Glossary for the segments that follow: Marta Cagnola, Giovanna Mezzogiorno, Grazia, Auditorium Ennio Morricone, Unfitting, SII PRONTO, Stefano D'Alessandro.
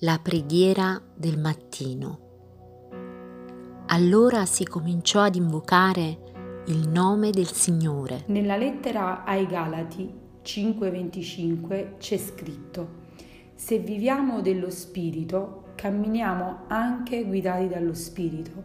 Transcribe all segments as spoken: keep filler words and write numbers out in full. La preghiera del mattino. Allora si cominciò ad invocare il nome del Signore. Nella lettera ai Galati cinque venticinque c'è scritto: se viviamo dello Spirito, camminiamo anche guidati dallo Spirito.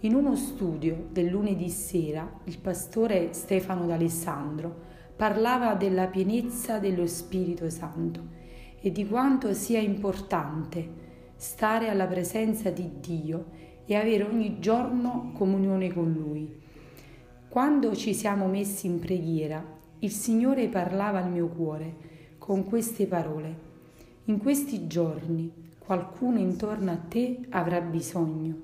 In uno studio del lunedì sera, il pastore Stefano D'Alessandro parlava della pienezza dello Spirito Santo e di quanto sia importante stare alla presenza di Dio e avere ogni giorno comunione con Lui. Quando ci siamo messi in preghiera, il Signore parlava al mio cuore con queste parole: in questi giorni qualcuno intorno a te avrà bisogno,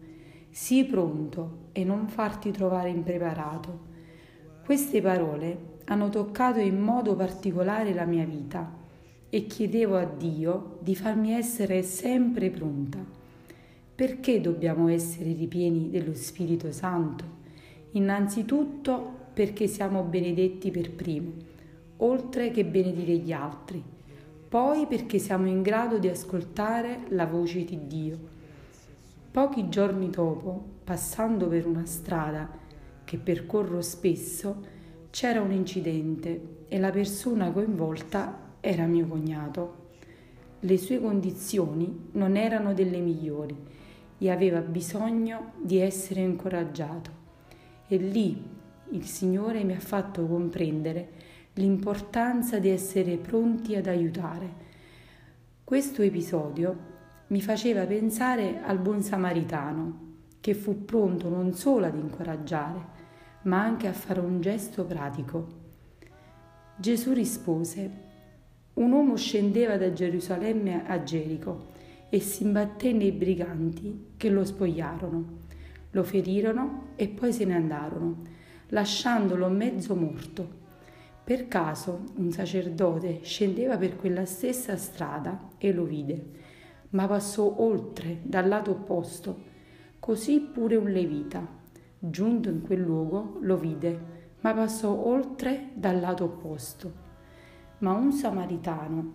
sii pronto e non farti trovare impreparato. Queste parole hanno toccato in modo particolare la mia vita e chiedevo a Dio di farmi essere sempre pronta. Perché dobbiamo essere ripieni dello Spirito Santo? Innanzitutto perché siamo benedetti per primo, oltre che benedire gli altri. Poi perché siamo in grado di ascoltare la voce di Dio. Pochi giorni dopo, passando per una strada che percorro spesso, c'era un incidente e la persona coinvolta era mio cognato. Le sue condizioni non erano delle migliori e aveva bisogno di essere incoraggiato. E lì il Signore mi ha fatto comprendere l'importanza di essere pronti ad aiutare. Questo episodio mi faceva pensare al buon samaritano, che fu pronto non solo ad incoraggiare, ma anche a fare un gesto pratico. Gesù rispose: un uomo scendeva da Gerusalemme a Gerico e si imbatté nei briganti che lo spogliarono, lo ferirono e poi se ne andarono, lasciandolo mezzo morto. Per caso un sacerdote scendeva per quella stessa strada e lo vide, ma passò oltre dal lato opposto. Così pure un levita, giunto in quel luogo, lo vide, ma passò oltre dal lato opposto. Ma un samaritano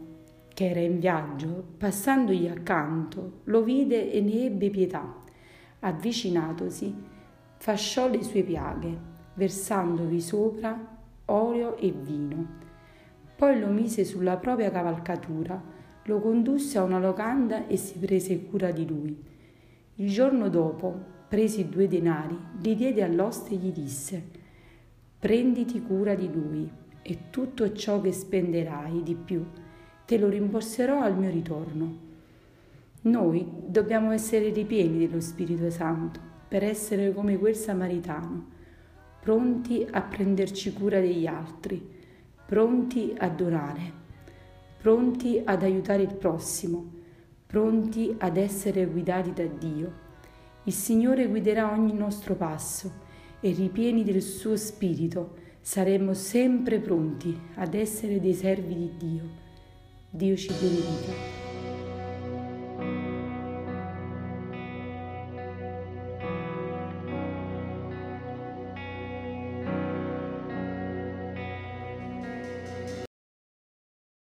che era in viaggio, passandogli accanto, lo vide e ne ebbe pietà. Avvicinatosi, fasciò le sue piaghe, versandovi sopra olio e vino. Poi lo mise sulla propria cavalcatura, lo condusse a una locanda e si prese cura di lui. Il giorno dopo, presi due denari, li diede all'oste e gli disse: prenditi cura di lui, e tutto ciò che spenderai di più te lo rimborserò al mio ritorno. Noi dobbiamo essere ripieni dello Spirito Santo per essere come quel samaritano, pronti a prenderci cura degli altri, pronti a donare, pronti ad aiutare il prossimo, pronti ad essere guidati da Dio. Il Signore guiderà ogni nostro passo e ripieni del suo Spirito saremo sempre pronti ad essere dei servi di Dio. Dio ci benedica.